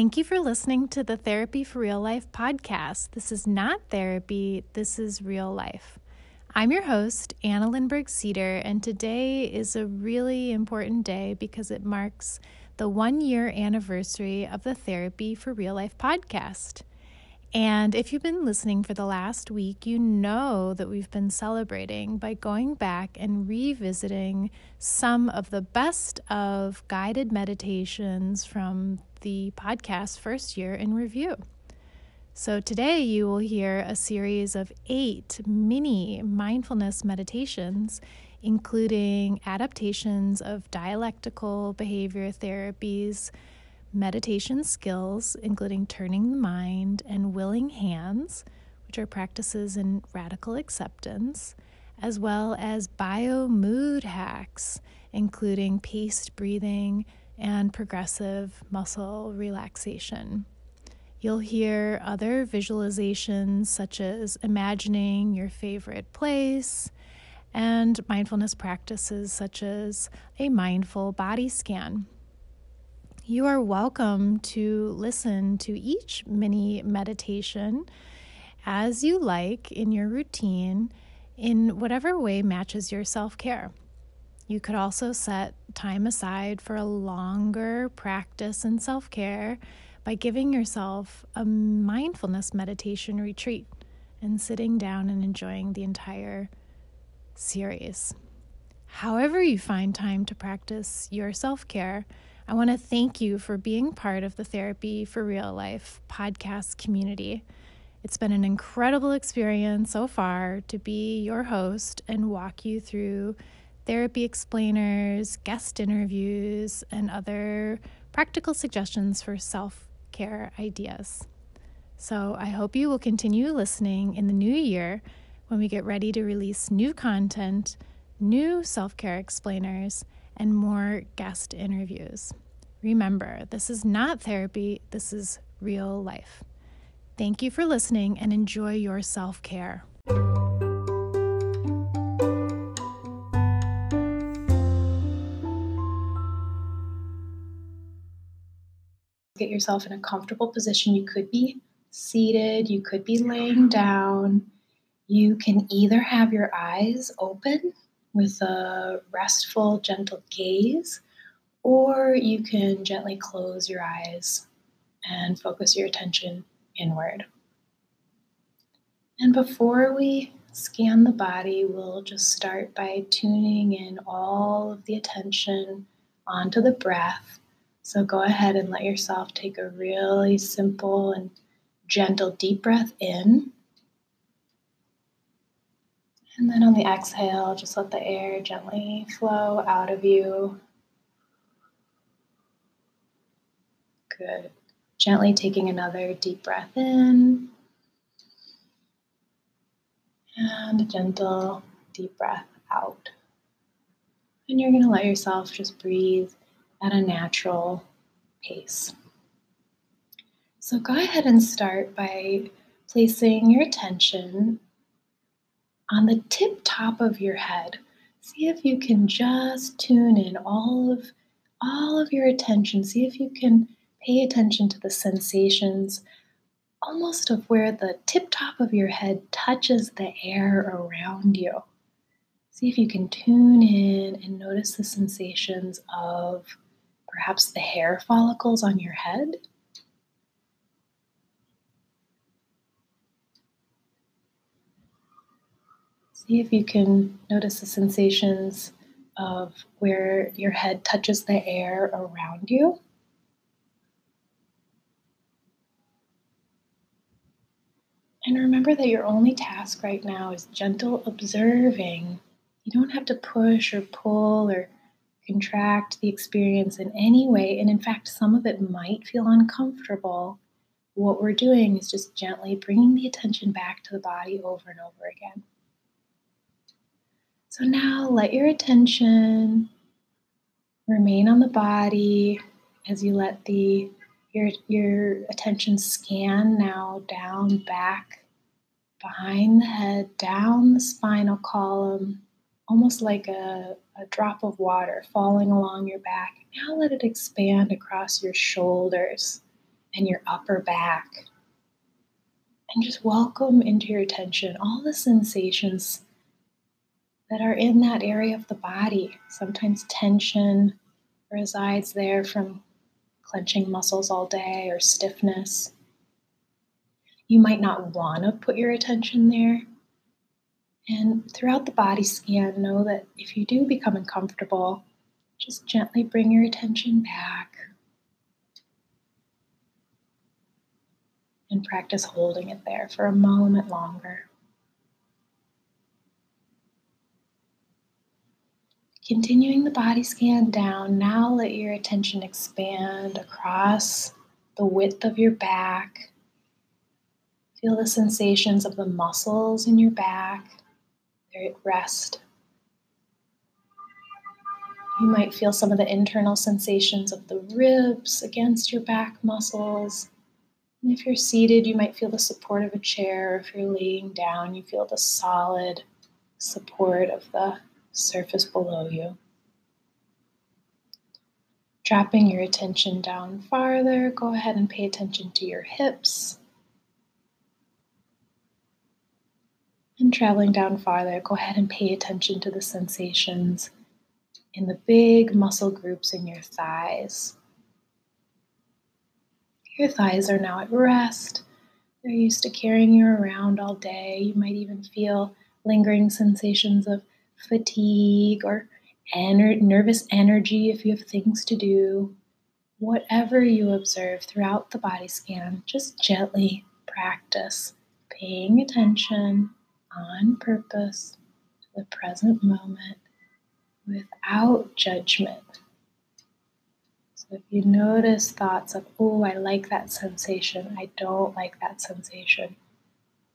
Thank you for listening to the Therapy for Real Life podcast. This is not therapy, this is real life. I'm your host, Anna Lindberg-Seder, and today is a really important day because it marks the 1-year anniversary of the Therapy for Real Life podcast. And if you've been listening for the last week, you know that we've been celebrating by going back and revisiting some of the best of guided meditations from the podcast's first year in review. So today you will hear a series of 8 mini mindfulness meditations, including adaptations of dialectical behavior therapies, meditation skills, including turning the mind and willing hands, which are practices in radical acceptance, as well as bio-mood hacks, including paced breathing and progressive muscle relaxation. You'll hear other visualizations such as imagining your favorite place and mindfulness practices such as a mindful body scan. You are welcome to listen to each mini meditation as you like in your routine in whatever way matches your self-care. You could also set time aside for a longer practice in self-care by giving yourself a mindfulness meditation retreat and sitting down and enjoying the entire series. However you find time to practice your self-care, I want to thank you for being part of the Therapy for Real Life podcast community. It's been an incredible experience so far to be your host and walk you through therapy explainers, guest interviews, and other practical suggestions for self-care ideas. So I hope you will continue listening in the new year when we get ready to release new content, new self-care explainers, and more guest interviews. Remember, this is not therapy, this is real life. Thank you for listening and enjoy your self-care. Get yourself in a comfortable position. You could be seated, you could be laying down. You can either have your eyes open with a restful, gentle gaze, or you can gently close your eyes and focus your attention inward. And before we scan the body, we'll just start by tuning in all of the attention onto the breath. So go ahead and let yourself take a really simple and gentle deep breath in. And then on the exhale, just let the air gently flow out of you. Good. Gently taking another deep breath in. And a gentle deep breath out. And you're going to let yourself just breathe at a natural pace. So go ahead and start by placing your attention on the tip top of your head. See if you can just tune in all of your attention. See if you can pay attention to the sensations almost of where the tip top of your head touches the air around you. See if you can tune in and notice the sensations of perhaps the hair follicles on your head. See if you can notice the sensations of where your head touches the air around you. And remember that your only task right now is gentle observing. You don't have to push or pull or contract the experience in any way. And in fact, some of it might feel uncomfortable. What we're doing is just gently bringing the attention back to the body over and over again. So now let your attention remain on the body as you let your attention scan now down back behind the head, down the spinal column, almost like a drop of water falling along your back. Now let it expand across your shoulders and your upper back. And just welcome into your attention all the sensations that are in that area of the body. Sometimes tension resides there from clenching muscles all day or stiffness. You might not want to put your attention there. And throughout the body scan, know that if you do become uncomfortable, just gently bring your attention back and practice holding it there for a moment longer. Continuing the body scan down, now let your attention expand across the width of your back. Feel the sensations of the muscles in your back. They're at rest. You might feel some of the internal sensations of the ribs against your back muscles. And if you're seated, you might feel the support of a chair. If you're laying down, you feel the solid support of the surface below you. Dropping your attention down farther, go ahead and pay attention to your hips. And traveling down farther, go ahead and pay attention to the sensations in the big muscle groups in your thighs. Your thighs are now at rest. They're used to carrying you around all day. You might even feel lingering sensations of fatigue or nervous energy if you have things to do. Whatever you observe throughout the body scan, just gently practice paying attention on purpose to the present moment without judgment. So if you notice thoughts of, oh, I like that sensation, I don't like that sensation,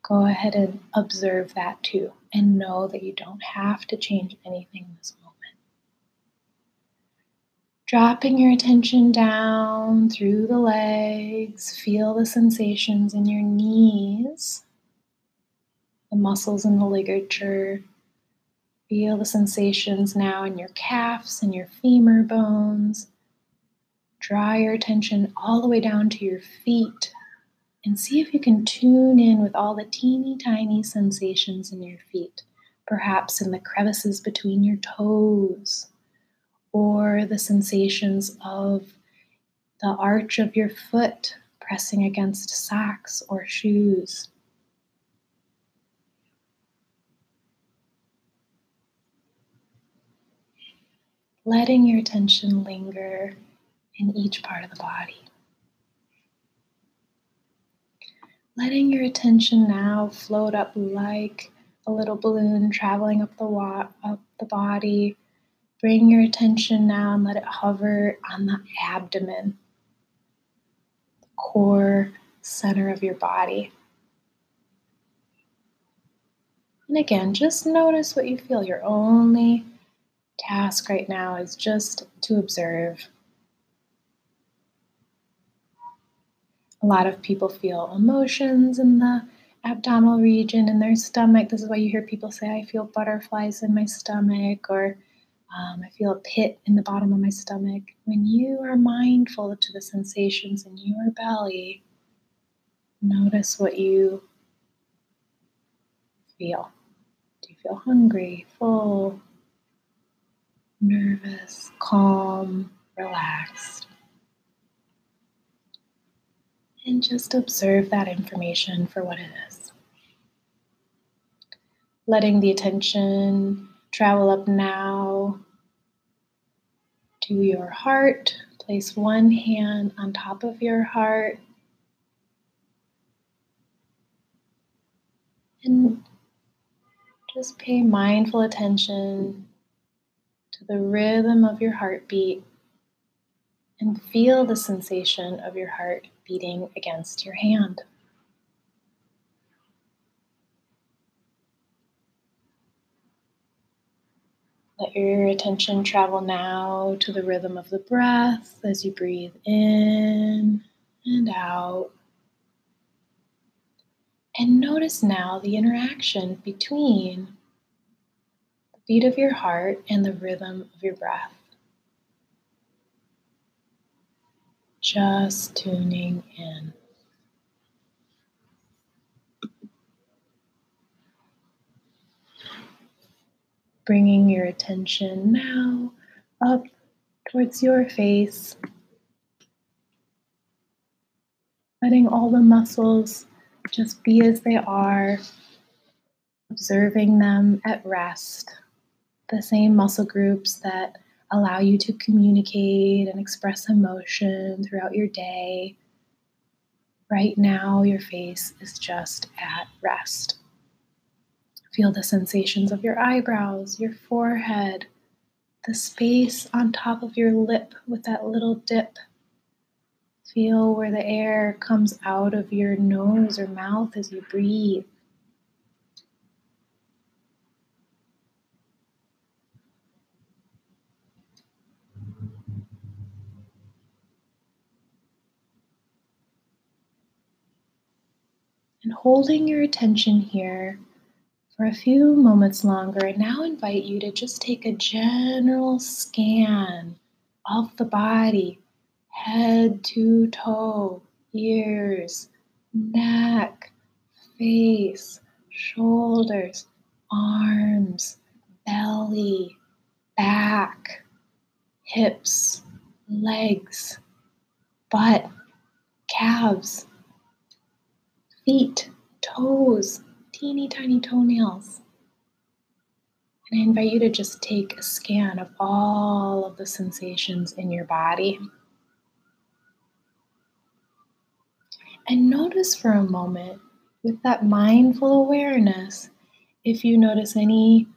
go ahead and observe that too, and know that you don't have to change anything in this moment. Dropping your attention down through the legs, feel the sensations in your knees, the muscles in the ligature. Feel the sensations now in your calves and your femur bones. Draw your attention all the way down to your feet. And see if you can tune in with all the teeny tiny sensations in your feet, perhaps in the crevices between your toes, or the sensations of the arch of your foot pressing against socks or shoes. Letting your attention linger in each part of the body. Letting your attention now float up like a little balloon traveling up the body. Bring your attention now and let it hover on the abdomen, the core center of your body. And again, just notice what you feel. Your only task right now is just to observe. A lot of people feel emotions in the abdominal region, in their stomach. This is why you hear people say, I feel butterflies in my stomach, or I feel a pit in the bottom of my stomach. When you are mindful to the sensations in your belly, notice what you feel. Do you feel hungry, full, nervous, calm, relaxed? And just observe that information for what it is. Letting the attention travel up now to your heart. Place one hand on top of your heart. And just pay mindful attention to the rhythm of your heartbeat. And feel the sensation of your heart beating against your hand. Let your attention travel now to the rhythm of the breath as you breathe in and out. And notice now the interaction between the beat of your heart and the rhythm of your breath. just tuning in. Bringing your attention now up towards your face, letting all the muscles just be as they are, observing them at rest, the same muscle groups that allow you to communicate and express emotion throughout your day. Right now, your face is just at rest. Feel the sensations of your eyebrows, your forehead, the space on top of your lip with that little dip. Feel where the air comes out of your nose or mouth as you breathe. And holding your attention here for a few moments longer, I now invite you to just take a general scan of the body, head to toe, ears, neck, face, shoulders, arms, belly, back, hips, legs, butt, calves, feet, toes, teeny tiny toenails. And I invite you to just take a scan of all of the sensations in your body. And notice for a moment, with that mindful awareness, if you notice any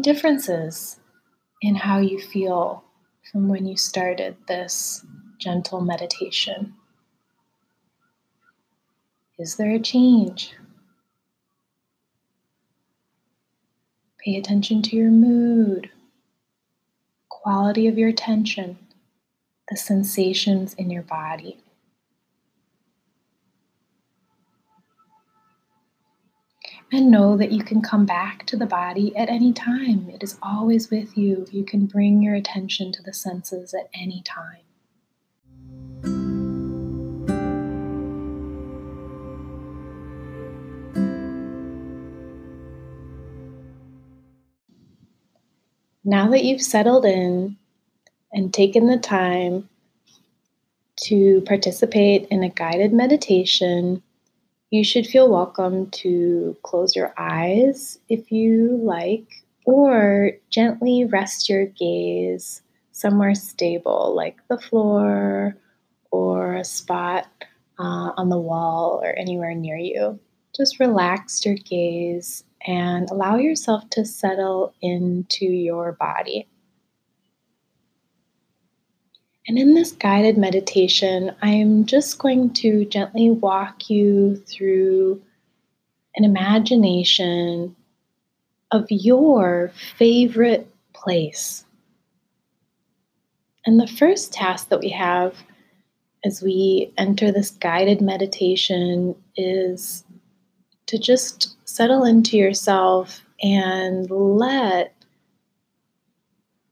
differences in how you feel from when you started this gentle meditation. Is there a change? Pay attention to your mood, quality of your attention, the sensations in your body. And know that you can come back to the body at any time. It is always with you. You can bring your attention to the senses at any time. Now that you've settled in and taken the time to participate in a guided meditation, you should feel welcome to close your eyes if you like, or gently rest your gaze somewhere stable, like the floor or a spot on the wall or anywhere near you. Just relax your gaze and allow yourself to settle into your body. And in this guided meditation, I'm just going to gently walk you through an imagination of your favorite place. And the first task that we have as we enter this guided meditation is to just settle into yourself and let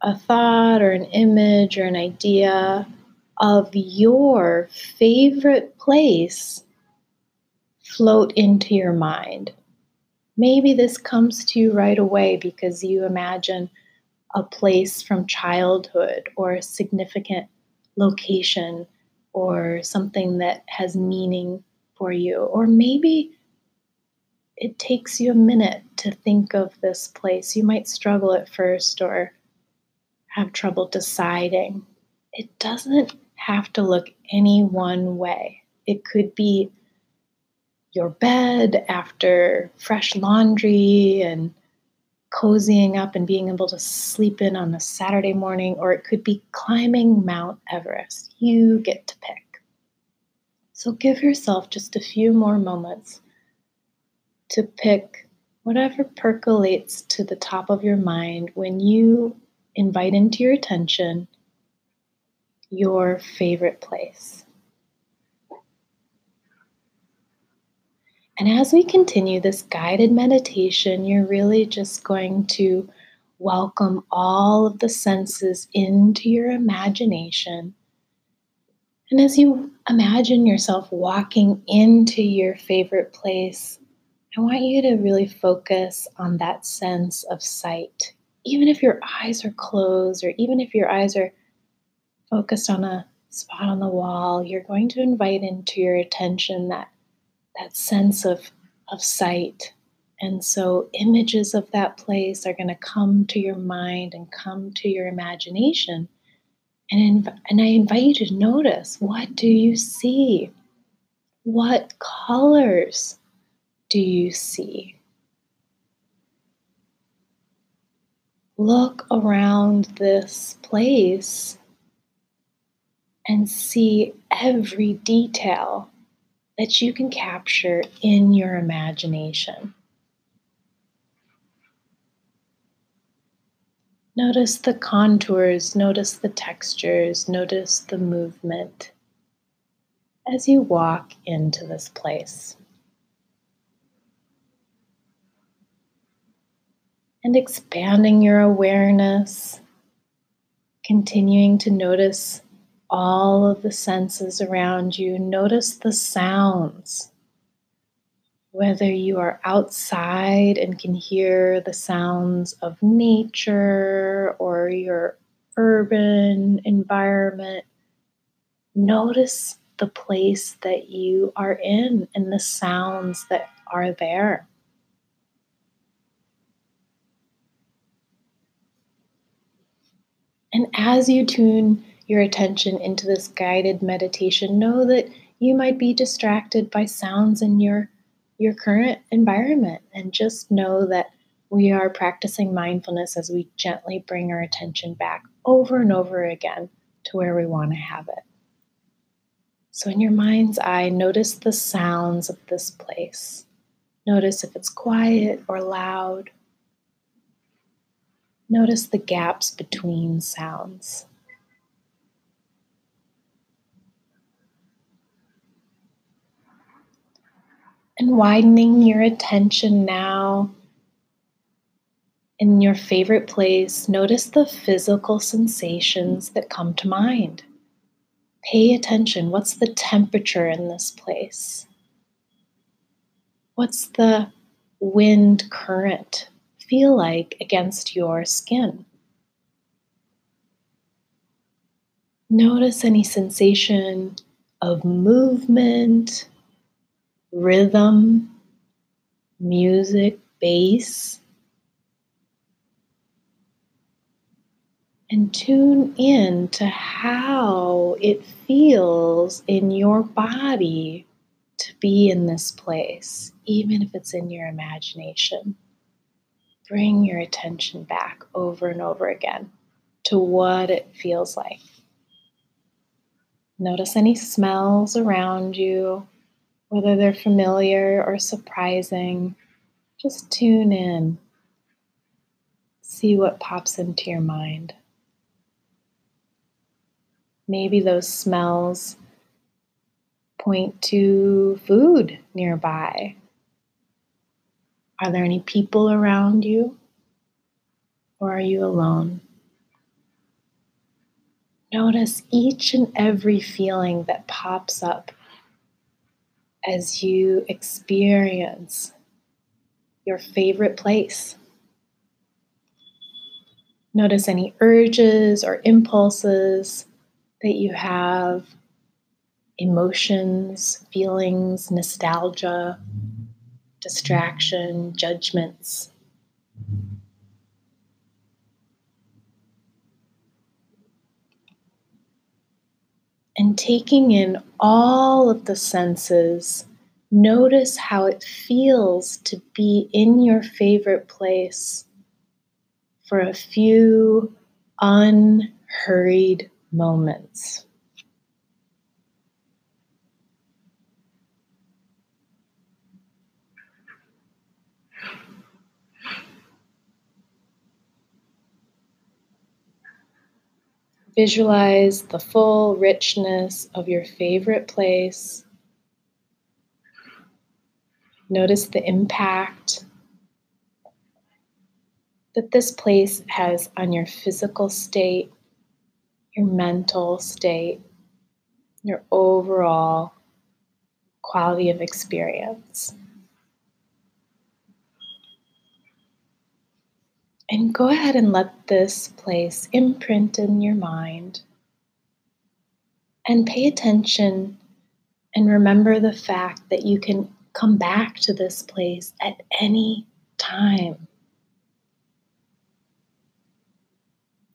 a thought or an image or an idea of your favorite place float into your mind. Maybe this comes to you right away because you imagine a place from childhood or a significant location or something that has meaning for you. Or maybe it takes you a minute to think of this place. You might struggle at first or have trouble deciding. It doesn't have to look any one way. It could be your bed after fresh laundry and cozying up and being able to sleep in on a Saturday morning, or it could be climbing Mount Everest. You get to pick. So give yourself just a few more moments to pick whatever percolates to the top of your mind when you invite into your attention your favorite place. And as we continue this guided meditation, you're really just going to welcome all of the senses into your imagination And as you imagine yourself walking into your favorite place, I want you to really focus on that sense of sight. Even if your eyes are closed, or even if your eyes are focused on a spot on the wall, you're going to invite into your attention that sense of sight. And so images of that place are going to come to your mind and come to your imagination. And I invite you to notice, what do you see? What colors do you see? Look around this place and see every detail that you can capture in your imagination. Notice the contours, notice the textures, notice the movement as you walk into this place. And expanding your awareness, continuing to notice all of the senses around you. Notice the sounds. Whether you are outside and can hear the sounds of nature or your urban environment, notice the place that you are in and the sounds that are there. And as you tune your attention into this guided meditation, know that you might be distracted by sounds in your current environment, and just know that we are practicing mindfulness as we gently bring our attention back over and over again to where we want to have it. So in your mind's eye, notice the sounds of this place. Notice if it's quiet or loud. Notice the gaps between sounds. And widening your attention now in your favorite place, notice the physical sensations that come to mind. Pay attention. What's the temperature in this place? What's the wind current feel like against your skin? Notice any sensation of movement, rhythm, music, bass, and tune in to how it feels in your body to be in this place, even if it's in your imagination. Bring your attention back over and over again to what it feels like. Notice any smells around you. Whether they're familiar or surprising, just tune in. See what pops into your mind. Maybe those smells point to food nearby. Are there any people around you, or are you alone? Notice each and every feeling that pops up as you experience your favorite place. Notice any urges or impulses that you have, emotions, feelings, nostalgia, distraction, judgments. And taking in all of the senses, notice how it feels to be in your favorite place for a few unhurried moments. Visualize the full richness of your favorite place. Notice the impact that this place has on your physical state, your mental state, your overall quality of experience. And go ahead and let this place imprint in your mind. And pay attention and remember the fact that you can come back to this place at any time.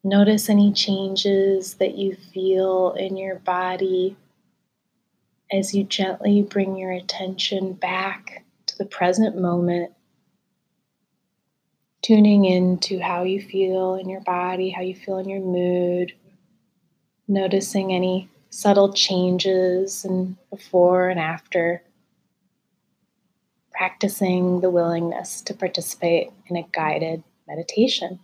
Notice any changes that you feel in your body as you gently bring your attention back to the present moment. Tuning into how you feel in your body, how you feel in your mood, noticing any subtle changes in before and after, practicing the willingness to participate in a guided meditation.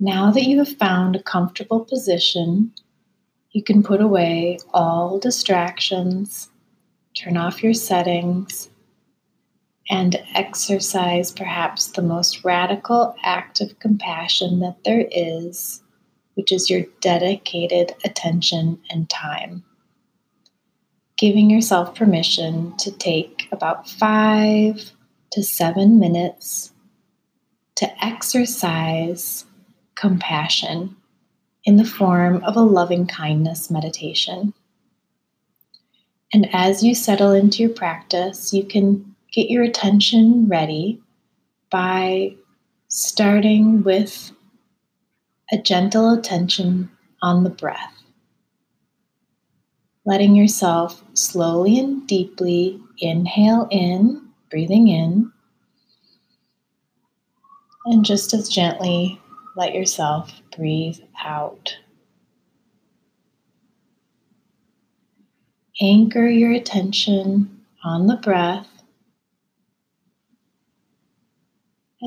Now that you have found a comfortable position, you can put away all distractions, turn off your settings, and exercise perhaps the most radical act of compassion that there is, which is your dedicated attention and time. Giving yourself permission to take about 5 to 7 minutes to exercise compassion in the form of a loving kindness meditation. And as you settle into your practice, you can get your attention ready by starting with a gentle attention on the breath, letting yourself slowly and deeply inhale in, breathing in, and just as gently let yourself breathe out. Anchor your attention on the breath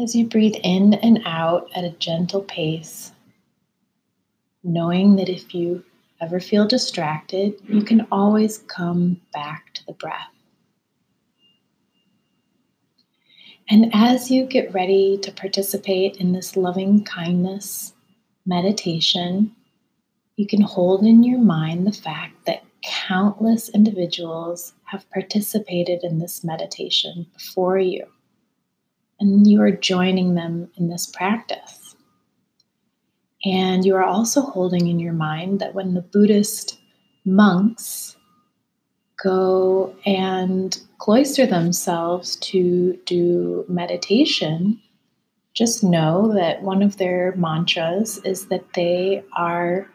as you breathe in and out at a gentle pace, knowing that if you ever feel distracted, you can always come back to the breath. And as you get ready to participate in this loving kindness meditation, you can hold in your mind the fact that countless individuals have participated in this meditation before you, and you are joining them in this practice. And you are also holding in your mind that when the Buddhist monks go and cloister themselves to do meditation, just know that one of their mantras is that they are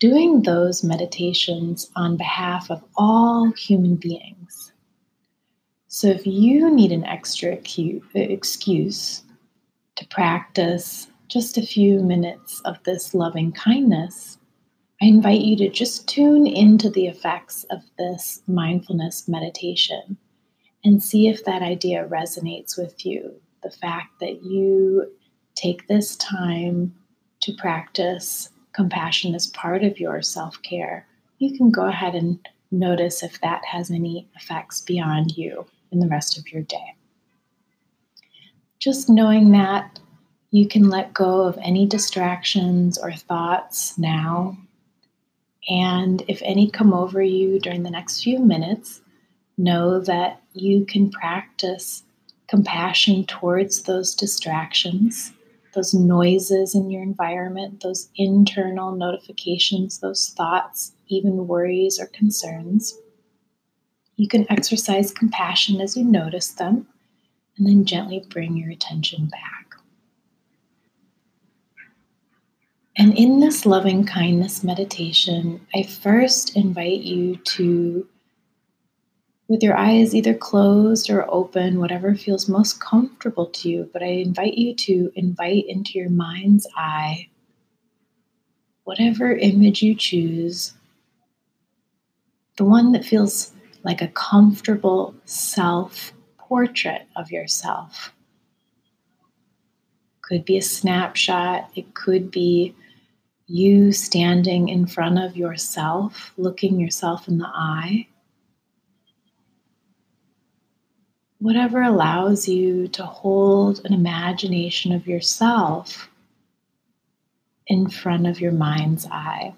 doing those meditations on behalf of all human beings. So if you need an extra excuse to practice just a few minutes of this loving kindness, I invite you to just tune into the effects of this mindfulness meditation and see if that idea resonates with you. The fact that you take this time to practice compassion as part of your self-care, you can go ahead and notice if that has any effects beyond you in the rest of your day. Just knowing that you can let go of any distractions or thoughts now. And if any come over you during the next few minutes, know that you can practice compassion towards those distractions, those noises in your environment, those internal notifications, those thoughts, even worries or concerns. You can exercise compassion as you notice them, and then gently bring your attention back. And in this loving kindness meditation, I first invite you to, with your eyes either closed or open, whatever feels most comfortable to you, but I invite you to invite into your mind's eye whatever image you choose, the one that feels like a comfortable self-portrait of yourself. Could be a snapshot, it could be you standing in front of yourself, looking yourself in the eye. whatever allows you to hold an imagination of yourself in front of your mind's eye.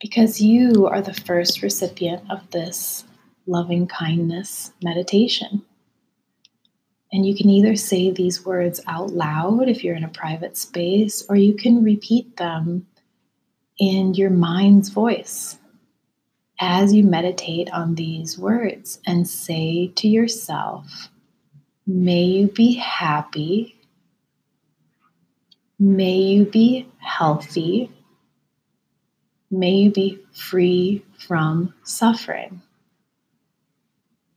Because you are the first recipient of this loving kindness meditation. And you can either say these words out loud if you're in a private space, or you can repeat them in your mind's voice as you meditate on these words and say to yourself, may you be happy, may you be healthy, may you be free from suffering.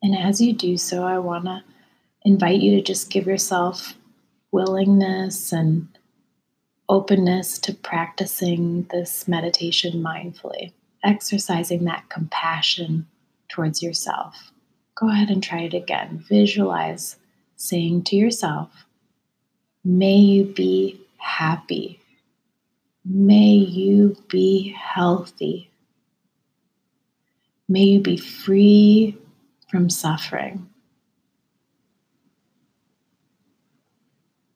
And as you do so, I want to invite you to just give yourself willingness and openness to practicing this meditation mindfully, exercising that compassion towards yourself. Go ahead and try it again. Visualize saying to yourself, may you be happy. May you be healthy. May you be free from suffering.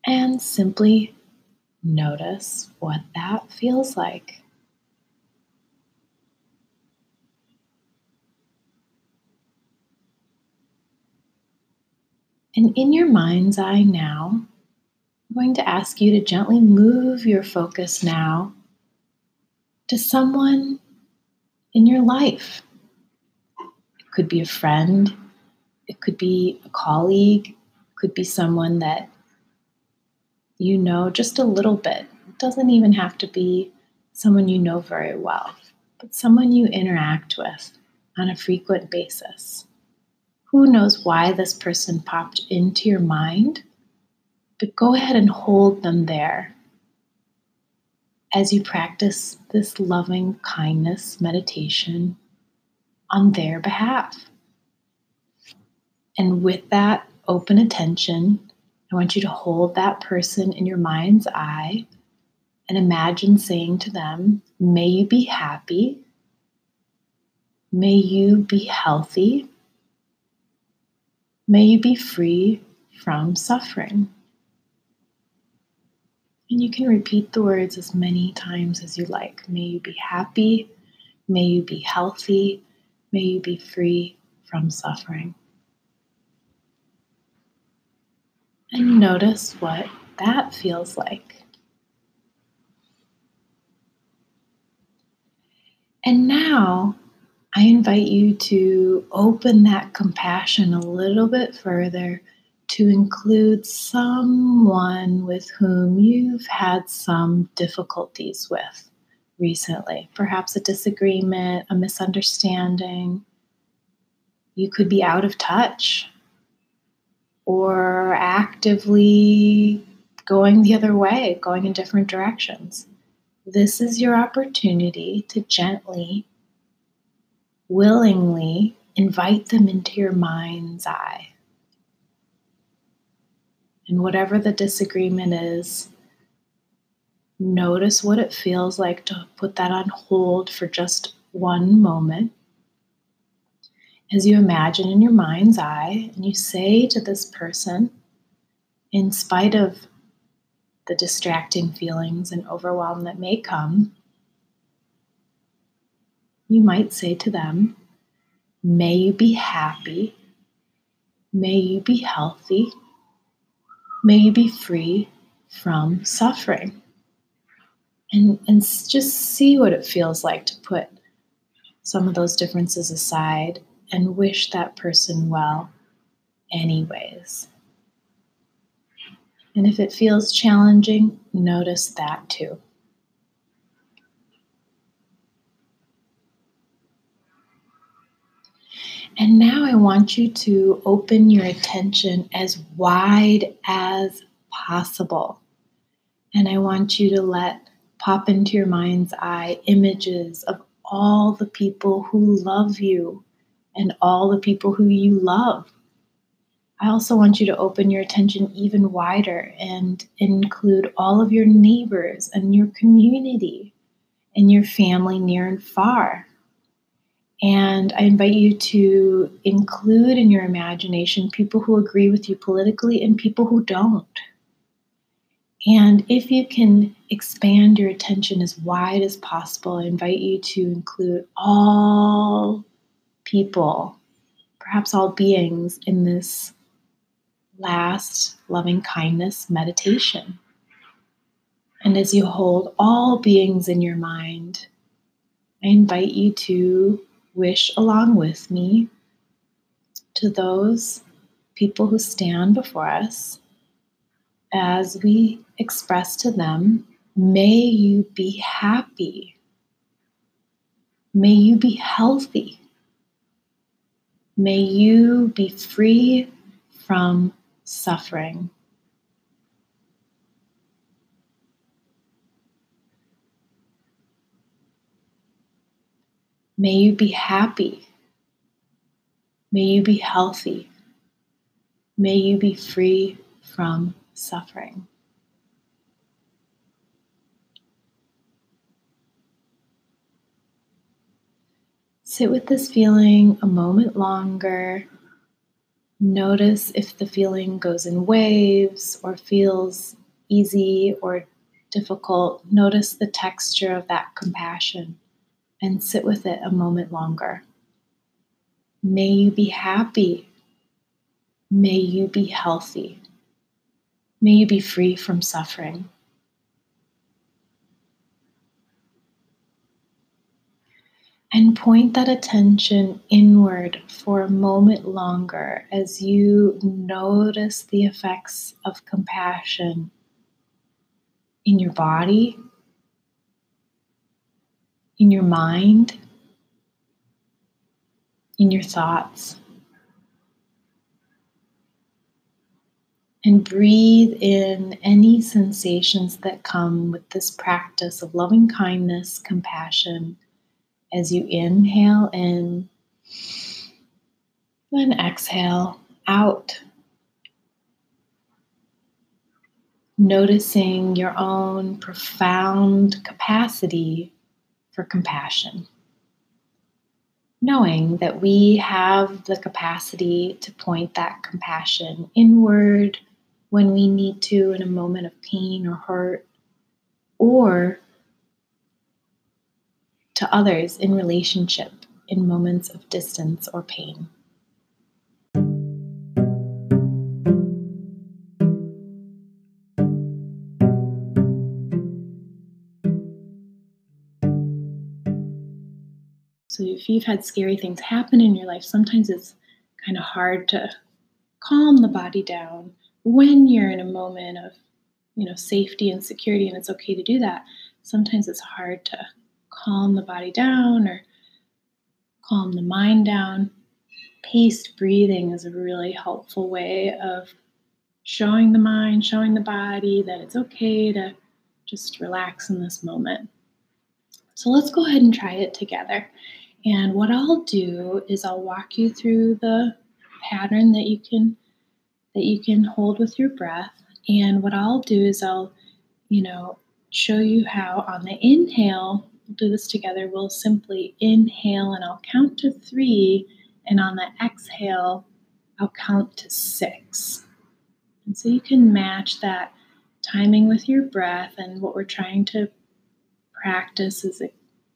And simply notice what that feels like. And in your mind's eye now, I'm going to ask you to gently move your focus now to someone in your life. It could be a friend, it could be a colleague, it could be someone that you know just a little bit. It doesn't even have to be someone you know very well, but someone you interact with on a frequent basis. Who knows why this person popped into your mind? But go ahead and hold them there as you practice this loving kindness meditation on their behalf. And with that open attention, I want you to hold that person in your mind's eye and imagine saying to them, may you be happy, may you be healthy, may you be free from suffering. And you can repeat the words as many times as you like. May you be happy, may you be healthy, may you be free from suffering. And notice what that feels like. And now I invite you to open that compassion a little bit further to include someone with whom you've had some difficulties with recently. Perhaps a disagreement, a misunderstanding. You could be out of touch or actively going the other way, going in different directions. This is your opportunity to gently, willingly invite them into your mind's eye. And whatever the disagreement is, notice what it feels like to put that on hold for just one moment. As you imagine in your mind's eye, and you say to this person, in spite of the distracting feelings and overwhelm that may come, you might say to them, may you be happy, may you be healthy, may you be free from suffering. And just see what it feels like to put some of those differences aside and wish that person well anyways. And if it feels challenging, notice that too. And now I want you to open your attention as wide as possible. And I want you to let pop into your mind's eye images of all the people who love you and all the people who you love. I also want you to open your attention even wider and include all of your neighbors and your community and your family near and far. And I invite you to include in your imagination people who agree with you politically and people who don't. And if you can expand your attention as wide as possible, I invite you to include all people, perhaps all beings, in this last loving kindness meditation. And as you hold all beings in your mind, I invite you to wish along with me to those people who stand before us as we express to them, may you be happy, may you be healthy, may you be free from suffering. May you be happy. May you be healthy. May you be free from suffering. Sit with this feeling a moment longer. Notice if the feeling goes in waves or feels easy or difficult. Notice the texture of that compassion. And sit with it a moment longer. May you be happy. May you be healthy. May you be free from suffering. And point that attention inward for a moment longer as you notice the effects of compassion in your body, in your mind, in your thoughts. And breathe in any sensations that come with this practice of loving kindness, compassion, as you inhale in and exhale out. Noticing your own profound capacity for compassion, knowing that we have the capacity to point that compassion inward when we need to in a moment of pain or hurt, or to others in relationship in moments of distance or pain. So if you've had scary things happen in your life, sometimes it's kind of hard to calm the body down when you're in a moment of, safety and security, and it's okay to do that. Sometimes it's hard to calm the body down or calm the mind down. Paced breathing is a really helpful way of showing the mind, showing the body that it's okay to just relax in this moment. So let's go ahead and try it together. And what I'll do is I'll walk you through the pattern that you can hold with your breath. And what I'll do is I'll, show you how on the inhale, we'll do this together, we'll simply inhale and I'll count to 3. And on the exhale, I'll count to 6. And so you can match that timing with your breath. And what we're trying to practice is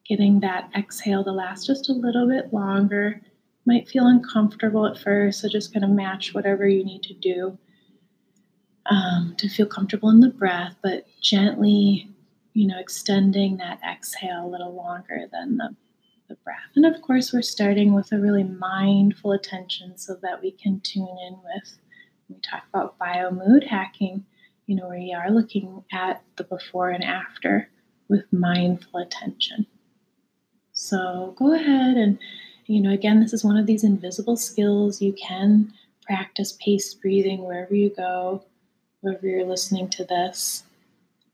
getting that exhale to last just a little bit longer. Might feel uncomfortable at first, so just kind of match whatever you need to do to feel comfortable in the breath, but gently, extending that exhale a little longer than the breath. And of course, we're starting with a really mindful attention so that we can tune in with, when we talk about bio-mood hacking, where we are looking at the before and after with mindful attention. So go ahead and, again, this is one of these invisible skills. You can practice paced breathing wherever you go, wherever you're listening to this.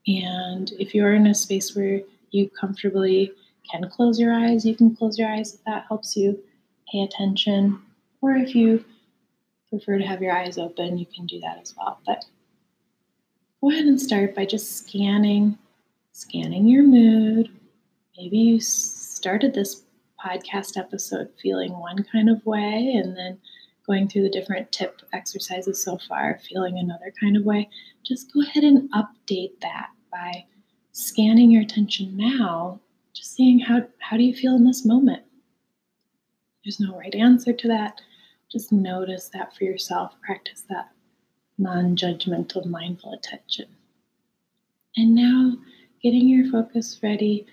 And if you're in a space where you comfortably can close your eyes, you can close your eyes if that helps you pay attention. Or if you prefer to have your eyes open, you can do that as well. But go ahead and start by just scanning your mood. Maybe you started this podcast episode feeling one kind of way, and then going through the different tip exercises so far feeling another kind of way, just go ahead and update that by scanning your attention now, just seeing how do you feel in this moment. There's no right answer to that. Just notice that for yourself. Practice that non-judgmental, mindful attention. And now, getting your focus ready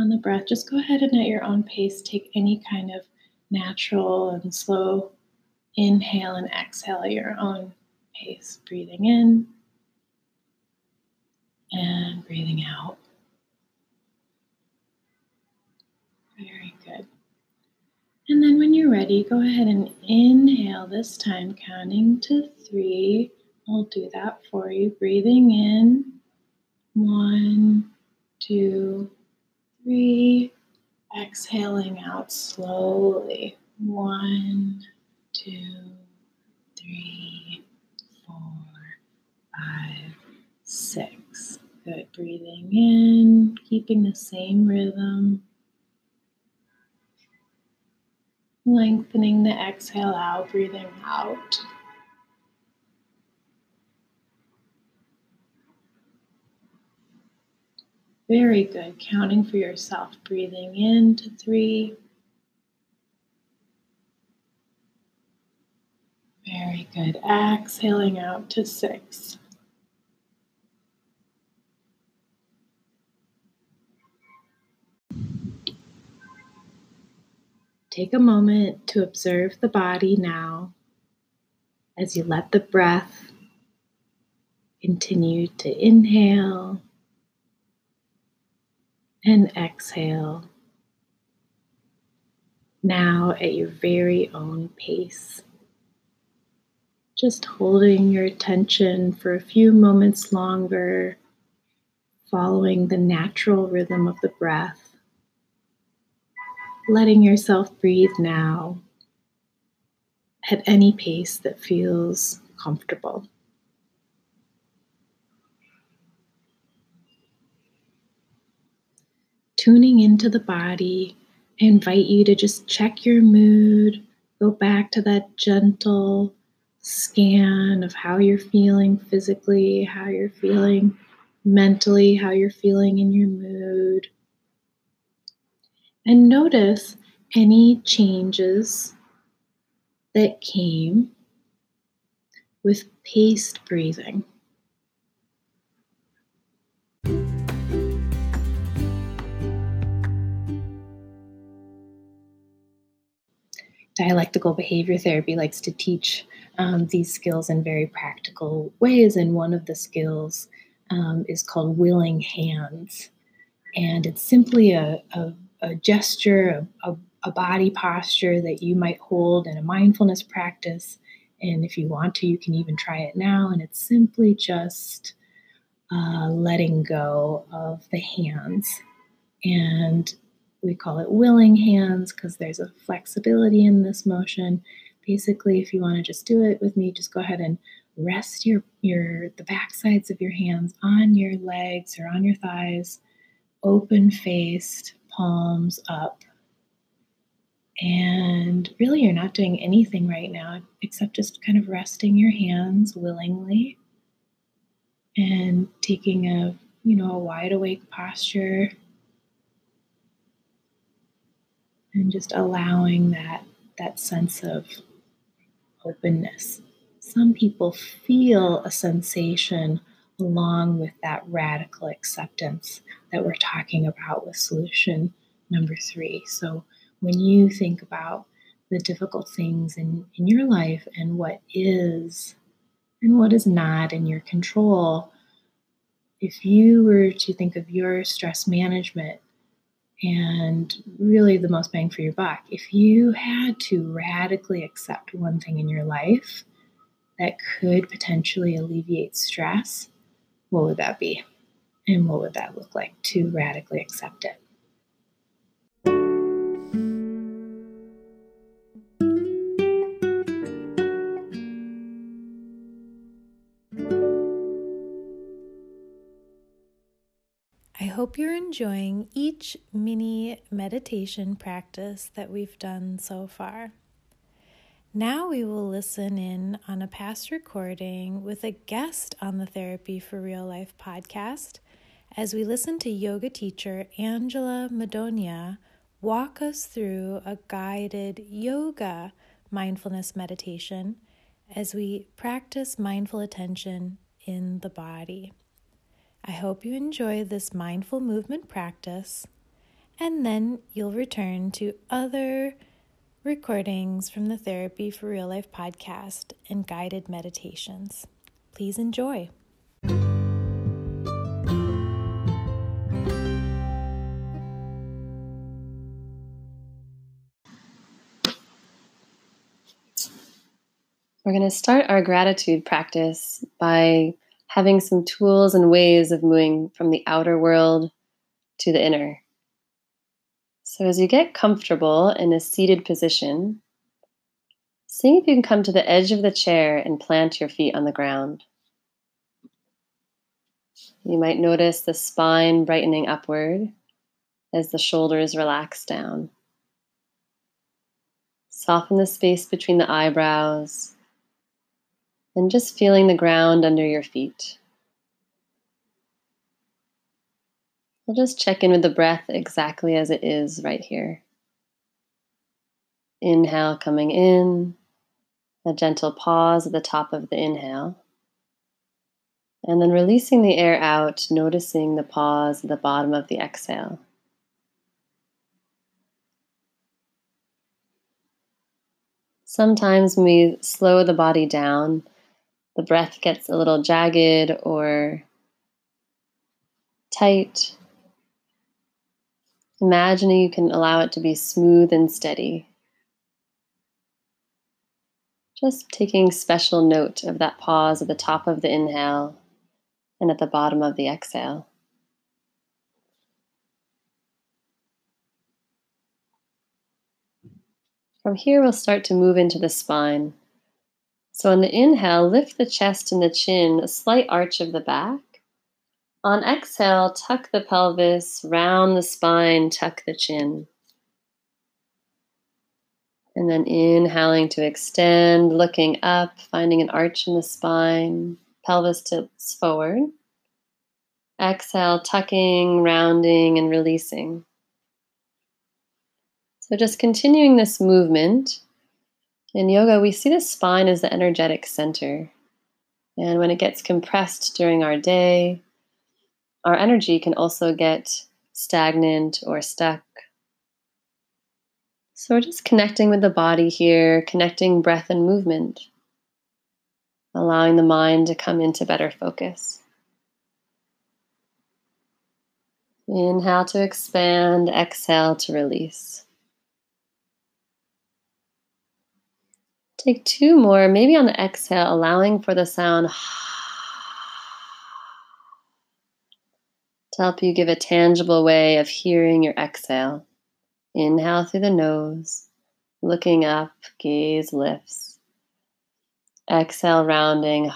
on the breath, just go ahead and at your own pace, take any kind of natural and slow inhale and exhale at your own pace. Breathing in and breathing out. Very good. And then when you're ready, go ahead and inhale, this time counting to 3. I'll do that for you. Breathing in, 1, 2, 3. Exhaling out slowly, 1, 2, 3, 4, 5, 6. Good. Breathing in, keeping the same rhythm. Lengthening the exhale out, breathing out. Very good. Counting for yourself. Breathing in to 3. Very good. Exhaling out to 6. Take a moment to observe the body now as you let the breath continue to inhale and exhale, now at your very own pace. Just holding your attention for a few moments longer, following the natural rhythm of the breath. Letting yourself breathe now at any pace that feels comfortable. Tuning into the body, I invite you to just check your mood, go back to that gentle scan of how you're feeling physically, how you're feeling mentally, how you're feeling in your mood. And notice any changes that came with paced breathing. Dialectical behavior therapy likes to teach these skills in very practical ways, and one of the skills is called willing hands. And it's simply a gesture, a body posture that you might hold in a mindfulness practice. And if you want to, you can even try it now. And it's simply just letting go of the hands. And we call it willing hands because there's a flexibility in this motion. Basically, if you want to just do it with me, just go ahead and rest the back sides of your hands on your legs or on your thighs, open-faced, palms up, and really you're not doing anything right now except just kind of resting your hands willingly and taking a wide awake posture and just allowing that sense of openness. Some people feel a sensation along with that radical acceptance that we're talking about with solution number 3. So when you think about the difficult things in your life and what is and what is not in your control, if you were to think of your stress management and really the most bang for your buck, if you had to radically accept one thing in your life that could potentially alleviate stress, what would that be? And what would that look like to radically accept it? I I hope you're enjoying each mini meditation practice that we've done so far. Now we will listen in on a past recording with a guest on the Therapy for Real Life podcast as we listen to yoga teacher Angela Madonia walk us through a guided yoga mindfulness meditation as we practice mindful attention in the body. I hope you enjoy this mindful movement practice, and then you'll return to other recordings from the Therapy for Real Life podcast and guided meditations. Please enjoy. We're going to start our gratitude practice by having some tools and ways of moving from the outer world to the inner. So as you get comfortable in a seated position, see if you can come to the edge of the chair and plant your feet on the ground. You might notice the spine brightening upward as the shoulders relax down. Soften the space between the eyebrows, and just feeling the ground under your feet. We'll just check in with the breath exactly as it is right here. Inhale coming in, a gentle pause at the top of the inhale, and then releasing the air out, noticing the pause at the bottom of the exhale. Sometimes when we slow the body down, the breath gets a little jagged or tight. Imagining you can allow it to be smooth and steady. Just taking special note of that pause at the top of the inhale and at the bottom of the exhale. From here, we'll start to move into the spine. So on the inhale, lift the chest and the chin, a slight arch of the back. On exhale, tuck the pelvis, round the spine, tuck the chin. And then inhaling to extend, looking up, finding an arch in the spine, pelvis tilts forward. Exhale, tucking, rounding, and releasing. So just continuing this movement. In yoga, we see the spine as the energetic center. And when it gets compressed during our day, our energy can also get stagnant or stuck. So we're just connecting with the body here, connecting breath and movement, allowing the mind to come into better focus. Inhale to expand, exhale to release. Take two more, maybe on the exhale, allowing for the sound to help you give a tangible way of hearing your exhale. Inhale through the nose, looking up, gaze lifts. Exhale, rounding.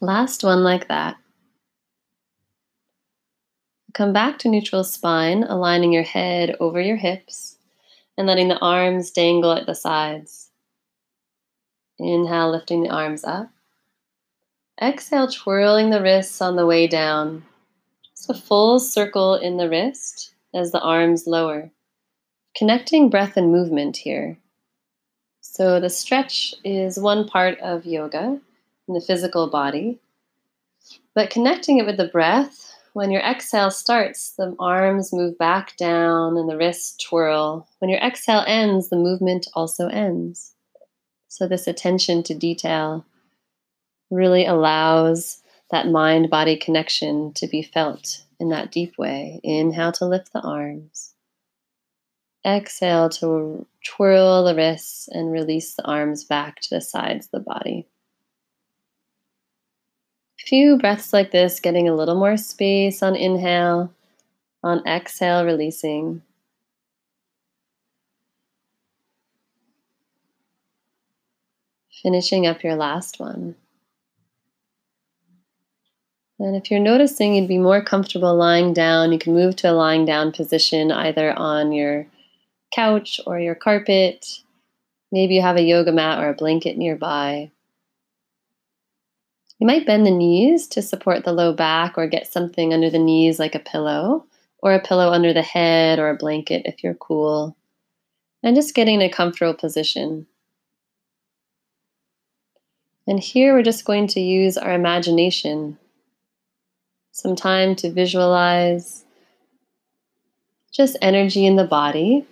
Last one like that. Come back to neutral spine, aligning your head over your hips and letting the arms dangle at the sides. Inhale, lifting the arms up. Exhale, twirling the wrists on the way down. Just a full circle in the wrist as the arms lower. Connecting breath and movement here. So the stretch is one part of yoga in the physical body, but connecting it with the breath. When your exhale starts, the arms move back down and the wrists twirl. When your exhale ends, the movement also ends. So this attention to detail really allows that mind-body connection to be felt in that deep way. Inhale to lift the arms. Exhale to twirl the wrists and release the arms back to the sides of the body. Few breaths like this, getting a little more space on inhale, on exhale, releasing. finishing up your last one. And if you're noticing you'd be more comfortable lying down, you can move to a lying down position either on your couch or your carpet. Maybe you have a yoga mat or a blanket nearby. You might bend the knees to support the low back or get something under the knees like a pillow or a pillow under the head or a blanket if you're cool. And just getting a comfortable position. And here we're just going to use our imagination. Some time to visualize just energy in the body.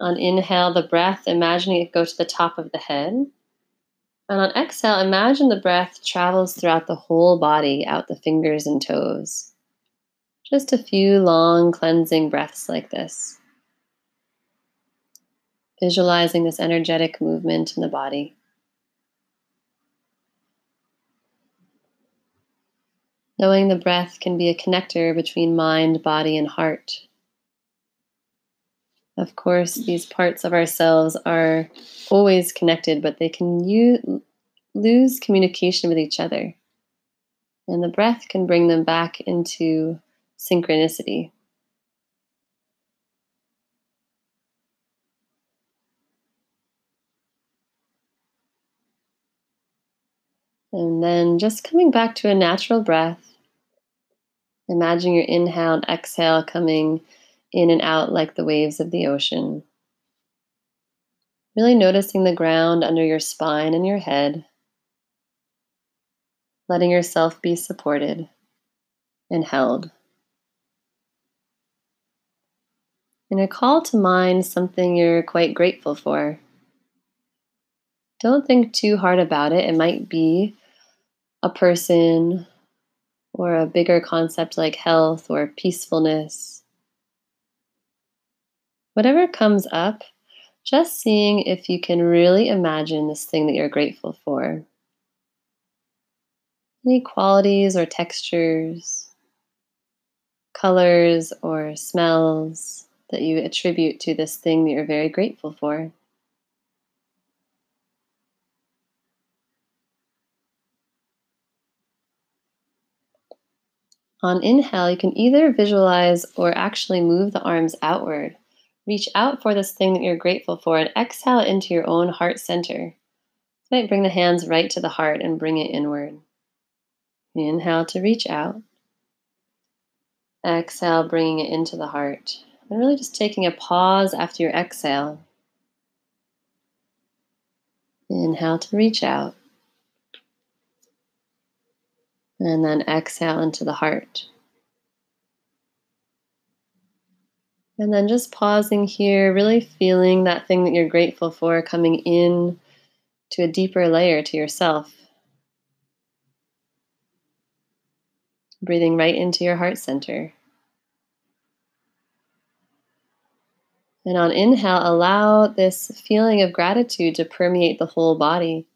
On inhale, the breath, imagining it go to the top of the head. And on exhale, imagine the breath travels throughout the whole body, out the fingers and toes. Just a few long cleansing breaths like this. Visualizing this energetic movement in the body. Knowing the breath can be a connector between mind, body, and heart. Of course, these parts of ourselves are always connected, but they can lose communication with each other. And the breath can bring them back into synchronicity. And then just coming back to a natural breath. Imagine your inhale and exhale coming in and out like the waves of the ocean. Really noticing the ground under your spine and your head. Letting yourself be supported and held. And a call to mind something you're quite grateful for. Don't think too hard about it. It might be a person or a bigger concept like health or peacefulness. Whatever comes up, just seeing if you can really imagine this thing that you're grateful for. Any qualities or textures, colors or smells that you attribute to this thing that you're very grateful for. On inhale, you can either visualize or actually move the arms outward. Reach out for this thing that you're grateful for and exhale into your own heart center. You might bring the hands right to the heart and bring it inward. Inhale to reach out. Exhale, bringing it into the heart. And really just taking a pause after your exhale. Inhale to reach out. And then exhale into the heart. And then just pausing here, really feeling that thing that you're grateful for coming in to a deeper layer to yourself. Breathing right into your heart center. And on inhale, allow this feeling of gratitude to permeate the whole body.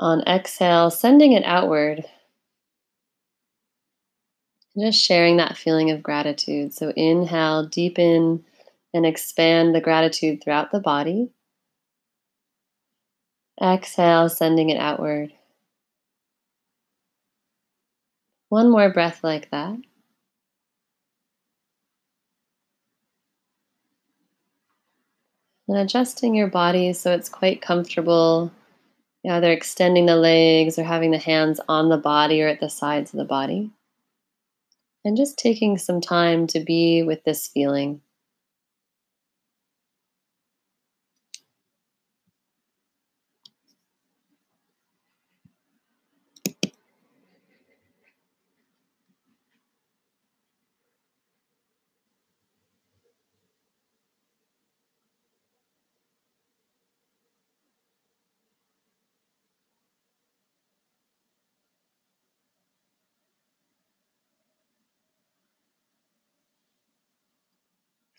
On exhale, sending it outward. Just sharing that feeling of gratitude. So inhale, deepen and expand the gratitude throughout the body. Exhale, sending it outward. One more breath like that. And adjusting your body so it's quite comfortable, either extending the legs or having the hands on the body or at the sides of the body. And just taking some time to be with this feeling.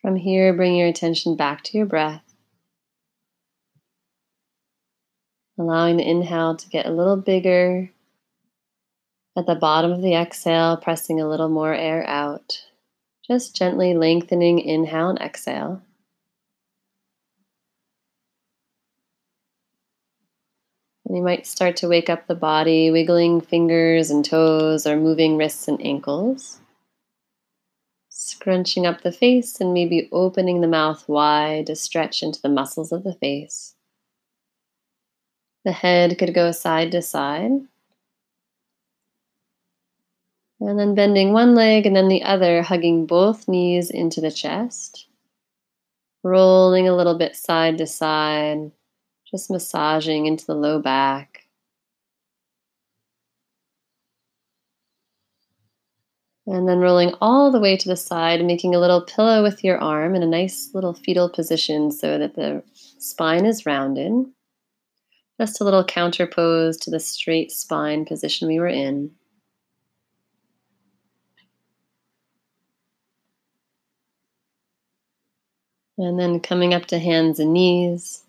From here, bring your attention back to your breath, allowing the inhale to get a little bigger. At the bottom of the exhale, pressing a little more air out, just gently lengthening inhale and exhale. And you might start to wake up the body, wiggling fingers and toes or moving wrists and ankles. Scrunching up the face and maybe opening the mouth wide to stretch into the muscles of the face. The head could go side to side. And then bending one leg and then the other, hugging both knees into the chest. Rolling a little bit side to side, just massaging into the low back. And then rolling all the way to the side, making a little pillow with your arm in a nice little fetal position so that the spine is rounded. Just a little counter pose to the straight spine position we were in. And then coming up to hands and knees,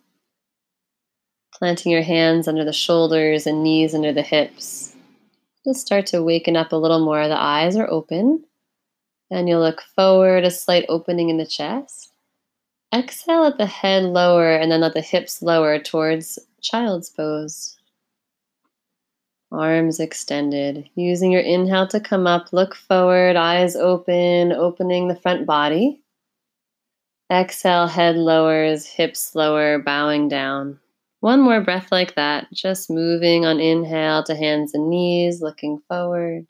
planting your hands under the shoulders and knees under the hips. Just start to waken up a little more. The eyes are open, and you'll look forward, a slight opening in the chest. Exhale, let the head lower, and then let the hips lower towards child's pose. Arms extended. Using your inhale to come up, look forward, eyes open, opening the front body. Exhale, head lowers, hips lower, bowing down. One more breath like that, just moving on inhale to hands and knees, looking forward.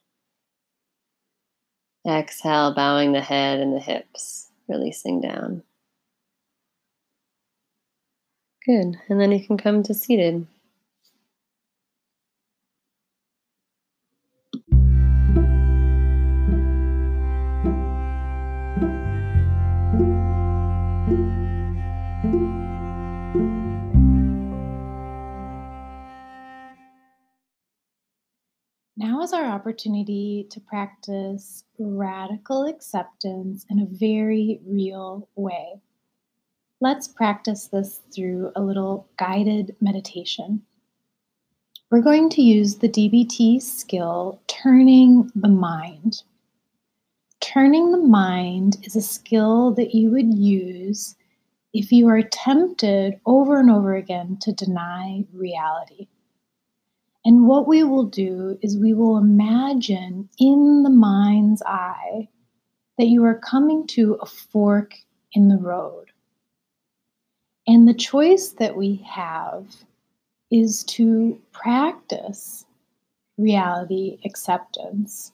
Exhale, bowing the head and the hips, releasing down. Good, and then you can come to seated. Now is our opportunity to practice radical acceptance in a very real way. Let's practice this through a little guided meditation. We're going to use the DBT skill, turning the mind. Turning the mind is a skill that you would use if you are tempted over and over again to deny reality. And what we will do is we will imagine in the mind's eye that you are coming to a fork in the road. And the choice that we have is to practice reality acceptance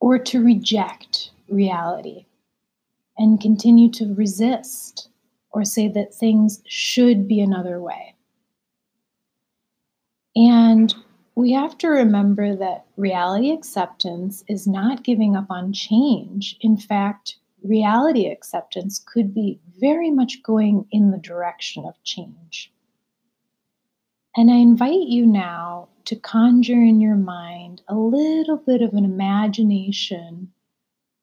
or to reject reality and continue to resist or say that things should be another way. And we have to remember that reality acceptance is not giving up on change. In fact, reality acceptance could be very much going in the direction of change. And I invite you now to conjure in your mind a little bit of an imagination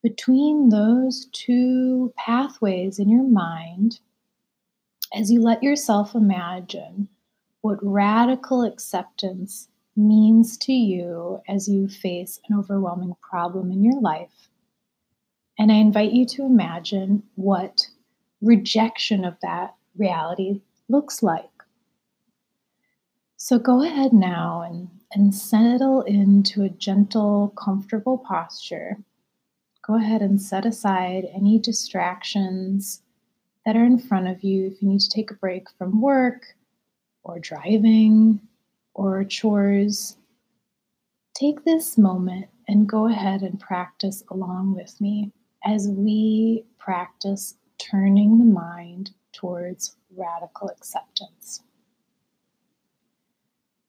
between those two pathways in your mind as you let yourself imagine what radical acceptance means to you as you face an overwhelming problem in your life. And I invite you to imagine what rejection of that reality looks like. So go ahead now and settle into a gentle, comfortable posture. Go ahead and set aside any distractions that are in front of you. If you need to take a break from work, or driving, or chores, take this moment and go ahead and practice along with me as we practice turning the mind towards radical acceptance.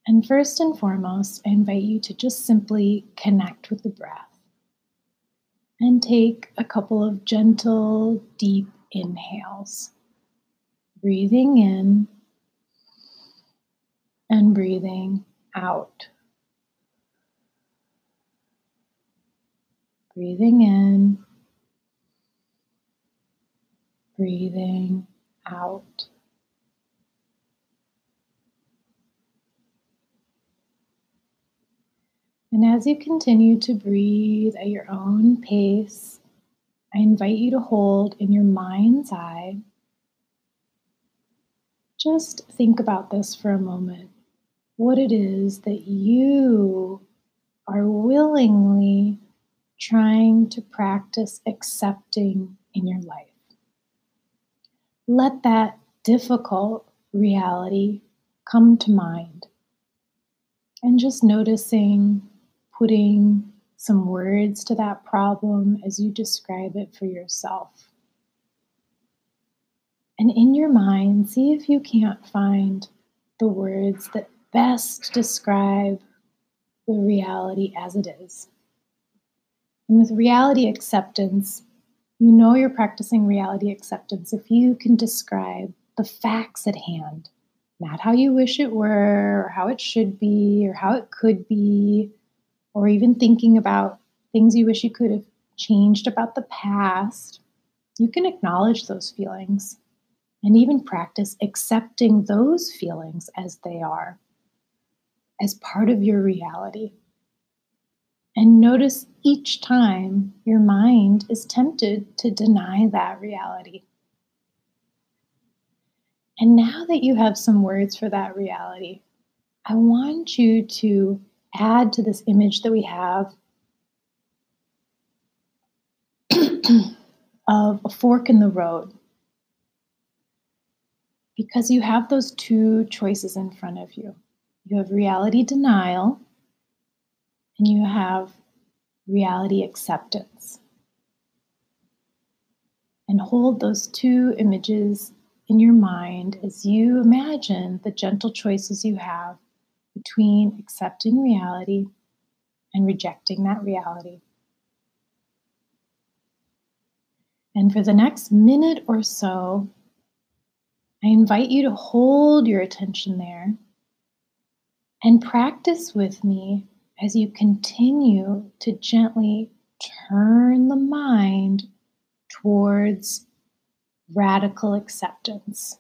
And first and foremost, I invite you to just simply connect with the breath and take a couple of gentle, deep inhales, breathing in and breathing out. Breathing in, breathing out. And as you continue to breathe at your own pace, I invite you to hold in your mind's eye. Just think about this for a moment. what it is that you are willingly trying to practice accepting in your life. Let that difficult reality come to mind. And just noticing, putting some words to that problem as you describe it for yourself. And in your mind, see if you can't find the words that best describe the reality as it is. And with reality acceptance, you know you're practicing reality acceptance if you can describe the facts at hand, not how you wish it were, or how it should be, or how it could be, or even thinking about things you wish you could have changed about the past. You can acknowledge those feelings and even practice accepting those feelings as they are, as part of your reality. And notice each time your mind is tempted to deny that reality. And now that you have some words for that reality, I want you to add to this image that we have of a fork in the road. Because you have those two choices in front of you. You have reality denial, and you have reality acceptance. And hold those two images in your mind as you imagine the gentle choices you have between accepting reality and rejecting that reality. And for the next minute or so, I invite you to hold your attention there and practice with me as you continue to gently turn the mind towards radical acceptance.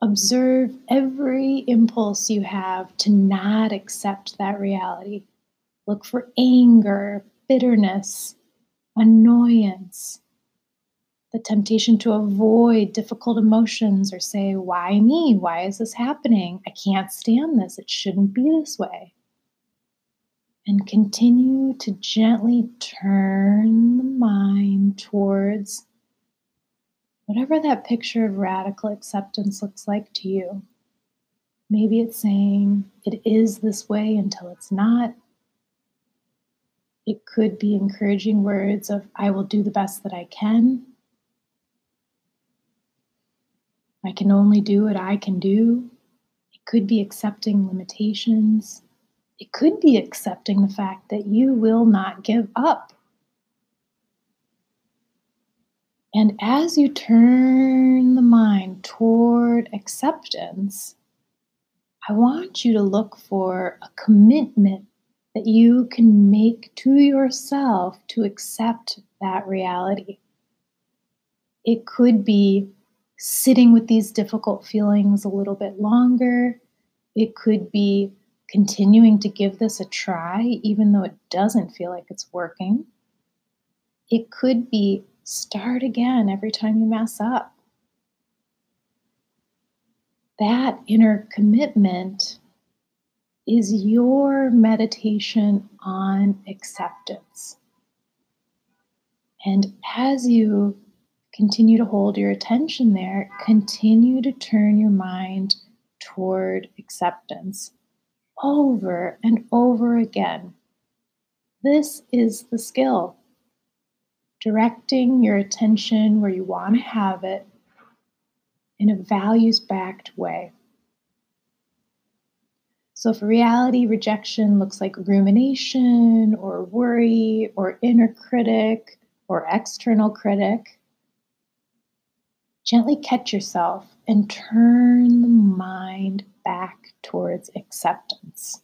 Observe every impulse you have to not accept that reality. Look for anger, bitterness, annoyance, the temptation to avoid difficult emotions or say, why me? Why is this happening? I can't stand this. It shouldn't be this way. And continue to gently turn the mind towards whatever that picture of radical acceptance looks like to you. Maybe it's saying, it is this way until it's not. It could be encouraging words of, I will do the best that I can. I can only do what I can do. It could be accepting limitations. It could be accepting the fact that you will not give up. And as you turn the mind toward acceptance, I want you to look for a commitment that you can make to yourself to accept that reality. It could be sitting with these difficult feelings a little bit longer. It could be continuing to give this a try, even though it doesn't feel like it's working. It could be start again every time you mess up. That inner commitment is your meditation on acceptance. And as you continue to hold your attention there. Continue to turn your mind toward acceptance over and over again. This is the skill. Directing your attention where you want to have it in a values-backed way. So if reality rejection looks like rumination or worry or inner critic or external critic, gently catch yourself and turn the mind back towards acceptance.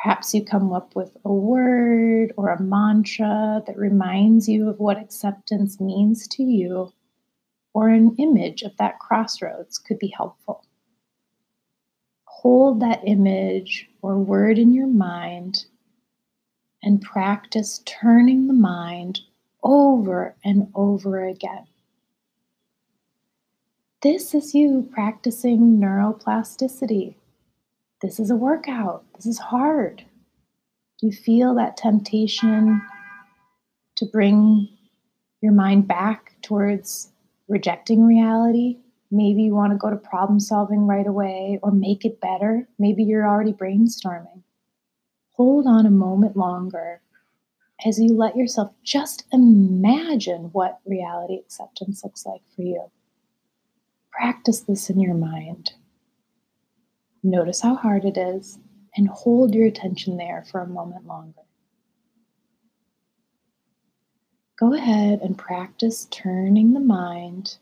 Perhaps you come up with a word or a mantra that reminds you of what acceptance means to you, or an image of that crossroads could be helpful. Hold that image or word in your mind and practice turning the mind over and over again. This is you practicing neuroplasticity. This is a workout. This is hard. You feel that temptation to bring your mind back towards rejecting reality. Maybe you want to go to problem solving right away or make it better. Maybe you're already brainstorming. Hold on a moment longer as you let yourself just imagine what reality acceptance looks like for you. Practice this in your mind. Notice how hard it is and hold your attention there for a moment longer. Go ahead and practice turning the mind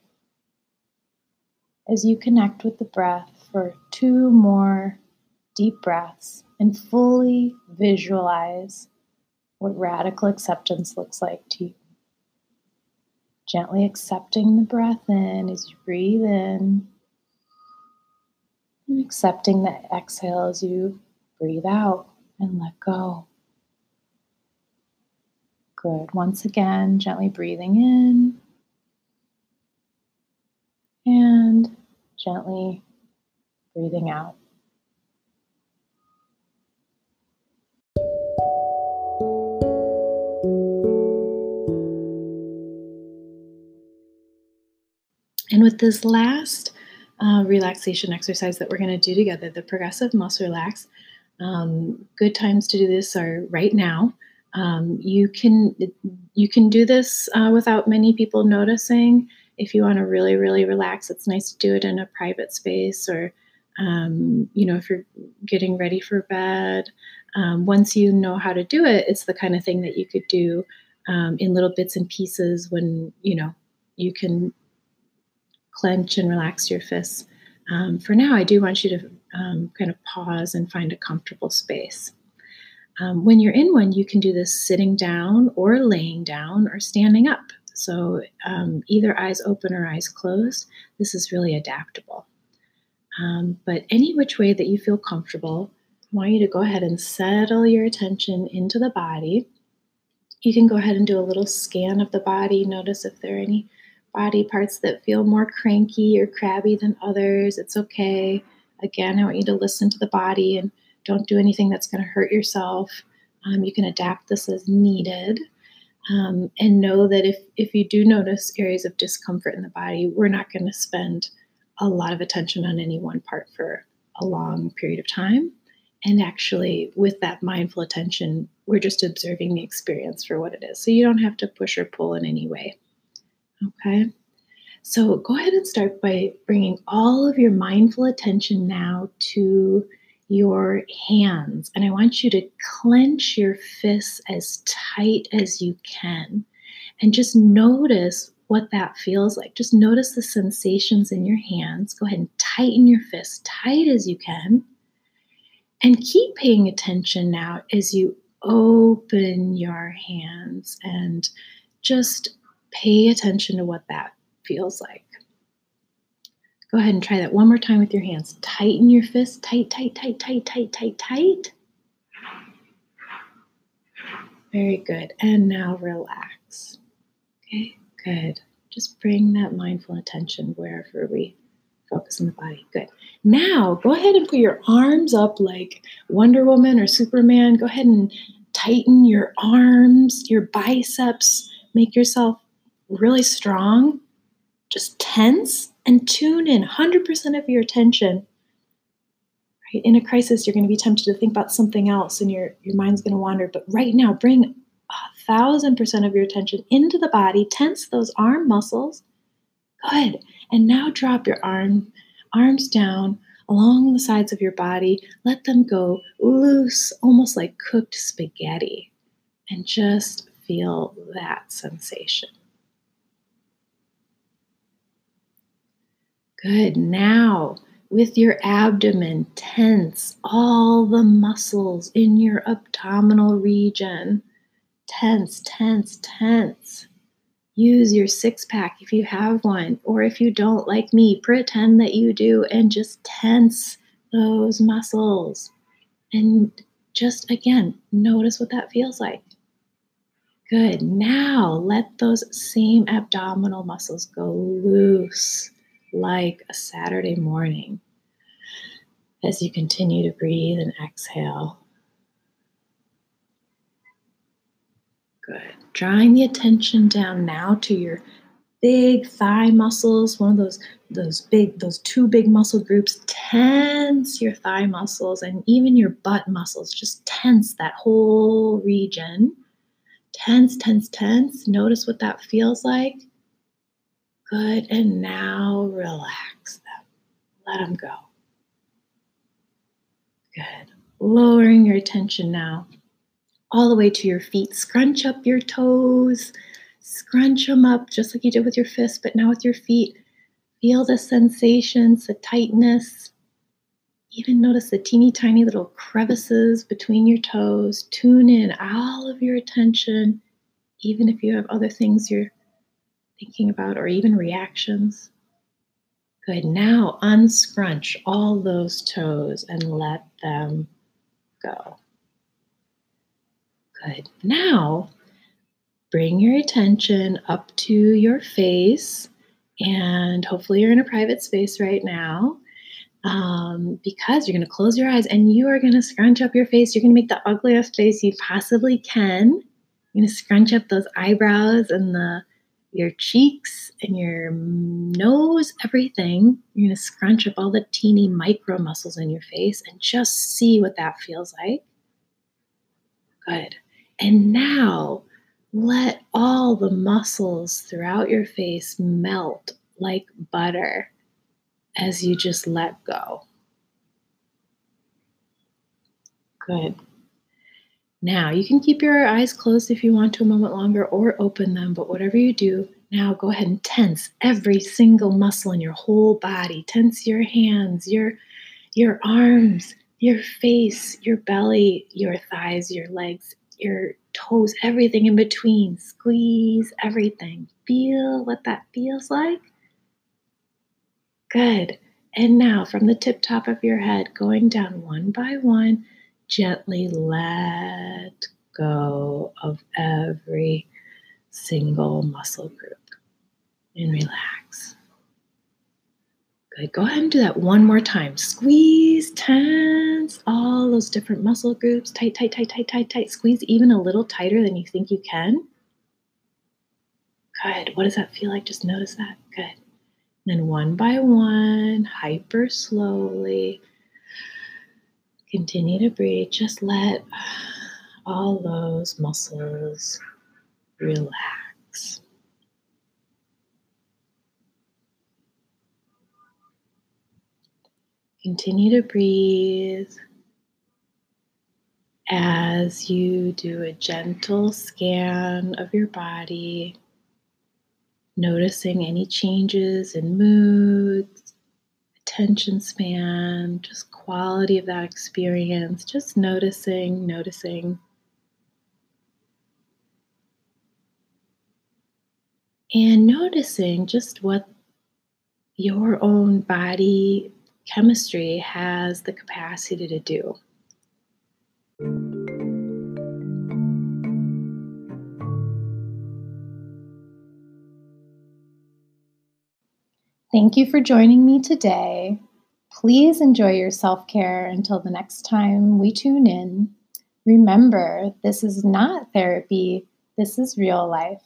as you connect with the breath for 2 more deep breaths and fully visualize what radical acceptance looks like to you. Gently accepting the breath in as you breathe in, and accepting the exhale as you breathe out and let go. Good. Once again, gently breathing in and gently breathing out. And with this last relaxation exercise that we're going to do together, the progressive muscle relax, good times to do this are right now. You can do this without many people noticing. If you want to really, really relax, it's nice to do it in a private space or, if you're getting ready for bed. Once you know how to do it, it's the kind of thing that you could do in little bits and pieces when, you can clench and relax your fists. For now, I do want you to kind of pause and find a comfortable space. When you're in one, you can do this sitting down or laying down or standing up. So either eyes open or eyes closed. This is really adaptable. But any which way that you feel comfortable, I want you to go ahead and settle your attention into the body. You can go ahead and do a little scan of the body. Notice if there are any body parts that feel more cranky or crabby than others. It's okay. Again, I want you to listen to the body and don't do anything that's going to hurt yourself. You can adapt this as needed. And know that if you do notice areas of discomfort in the body, we're not going to spend a lot of attention on any one part for a long period of time. And actually, with that mindful attention, we're just observing the experience for what it is. So you don't have to push or pull in any way. Okay, so go ahead and start by bringing all of your mindful attention now to your hands. And I want you to clench your fists as tight as you can. And just notice what that feels like. Just notice the sensations in your hands. Go ahead and tighten your fists tight as you can. And keep paying attention now as you open your hands and just pay attention to what that feels like. Go ahead and try that one more time with your hands. Tighten your fist, tight, tight, tight, tight, tight, tight, tight. Very good. And now relax. Okay, good. Just bring that mindful attention wherever we focus on the body. Good. Now go ahead and put your arms up like Wonder Woman or Superman. Go ahead and tighten your arms, your biceps. Make yourself really strong, just tense, and tune in 100% of your attention. Right? In a crisis, you're going to be tempted to think about something else, and your mind's going to wander. But right now, bring 1,000% of your attention into the body. Tense those arm muscles. Good. And now drop your arms down along the sides of your body. Let them go loose, almost like cooked spaghetti, and just feel that sensation. Good. Now, with your abdomen, tense all the muscles in your abdominal region. Tense, tense, tense. Use your six-pack if you have one, or if you don't, like me, pretend that you do and just tense those muscles. And just, again, notice what that feels like. Good. Now let those same abdominal muscles go loose. like a Saturday morning as you continue to breathe and exhale. Good. Drawing the attention down now to your big thigh muscles, one of those two big muscle groups. Tense your thigh muscles and even your butt muscles. Just tense that whole region. Tense, tense, tense. Notice what that feels like. Good. And now relax them. Let them go. Good. Lowering your attention now all the way to your feet. Scrunch up your toes. Scrunch them up just like you did with your fists, but now with your feet. Feel the sensations, the tightness. Even notice the teeny tiny little crevices between your toes. Tune in all of your attention, even if you have other things you're thinking about or even reactions. Good. Now unscrunch all those toes and let them go. Good. Now bring your attention up to your face, and hopefully you're in a private space right now, because you're going to close your eyes and you are going to scrunch up your face. You're going to make the ugliest face you possibly can. You're going to scrunch up those eyebrows and your cheeks and your nose, everything. You're going to scrunch up all the teeny micro muscles in your face and just see what that feels like. Good. And now let all the muscles throughout your face melt like butter as you just let go. Good. Now, you can keep your eyes closed if you want to a moment longer or open them, but whatever you do, now go ahead and tense every single muscle in your whole body. Tense your hands, your arms, your face, your belly, your thighs, your legs, your toes, everything in between. Squeeze everything. Feel what that feels like. Good. And now from the tip top of your head, going down one by one, gently let go of every single muscle group and relax. Good. Go ahead and do that one more time. Squeeze, tense, all those different muscle groups. Tight, tight, tight, tight, tight, tight. Squeeze even a little tighter than you think you can. Good. What does that feel like? Just notice that. Good. And then one by one, hyper slowly, continue to breathe. Just let all those muscles relax. Continue to breathe as you do a gentle scan of your body, noticing any changes in moods, attention span, just quality of that experience, just noticing. And noticing just what your own body chemistry has the capacity to do. Thank you for joining me today. Please enjoy your self-care until the next time we tune in. Remember, this is not therapy, this is real life.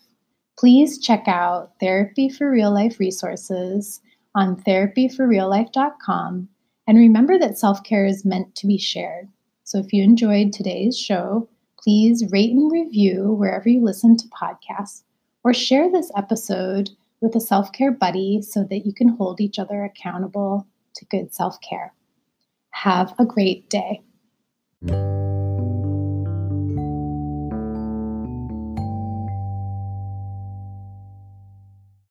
Please check out Therapy for Real Life resources on therapyforreallife.com, and remember that self-care is meant to be shared. So if you enjoyed today's show, please rate and review wherever you listen to podcasts, or share this episode with a self-care buddy so that you can hold each other accountable to good self-care. Have a great day.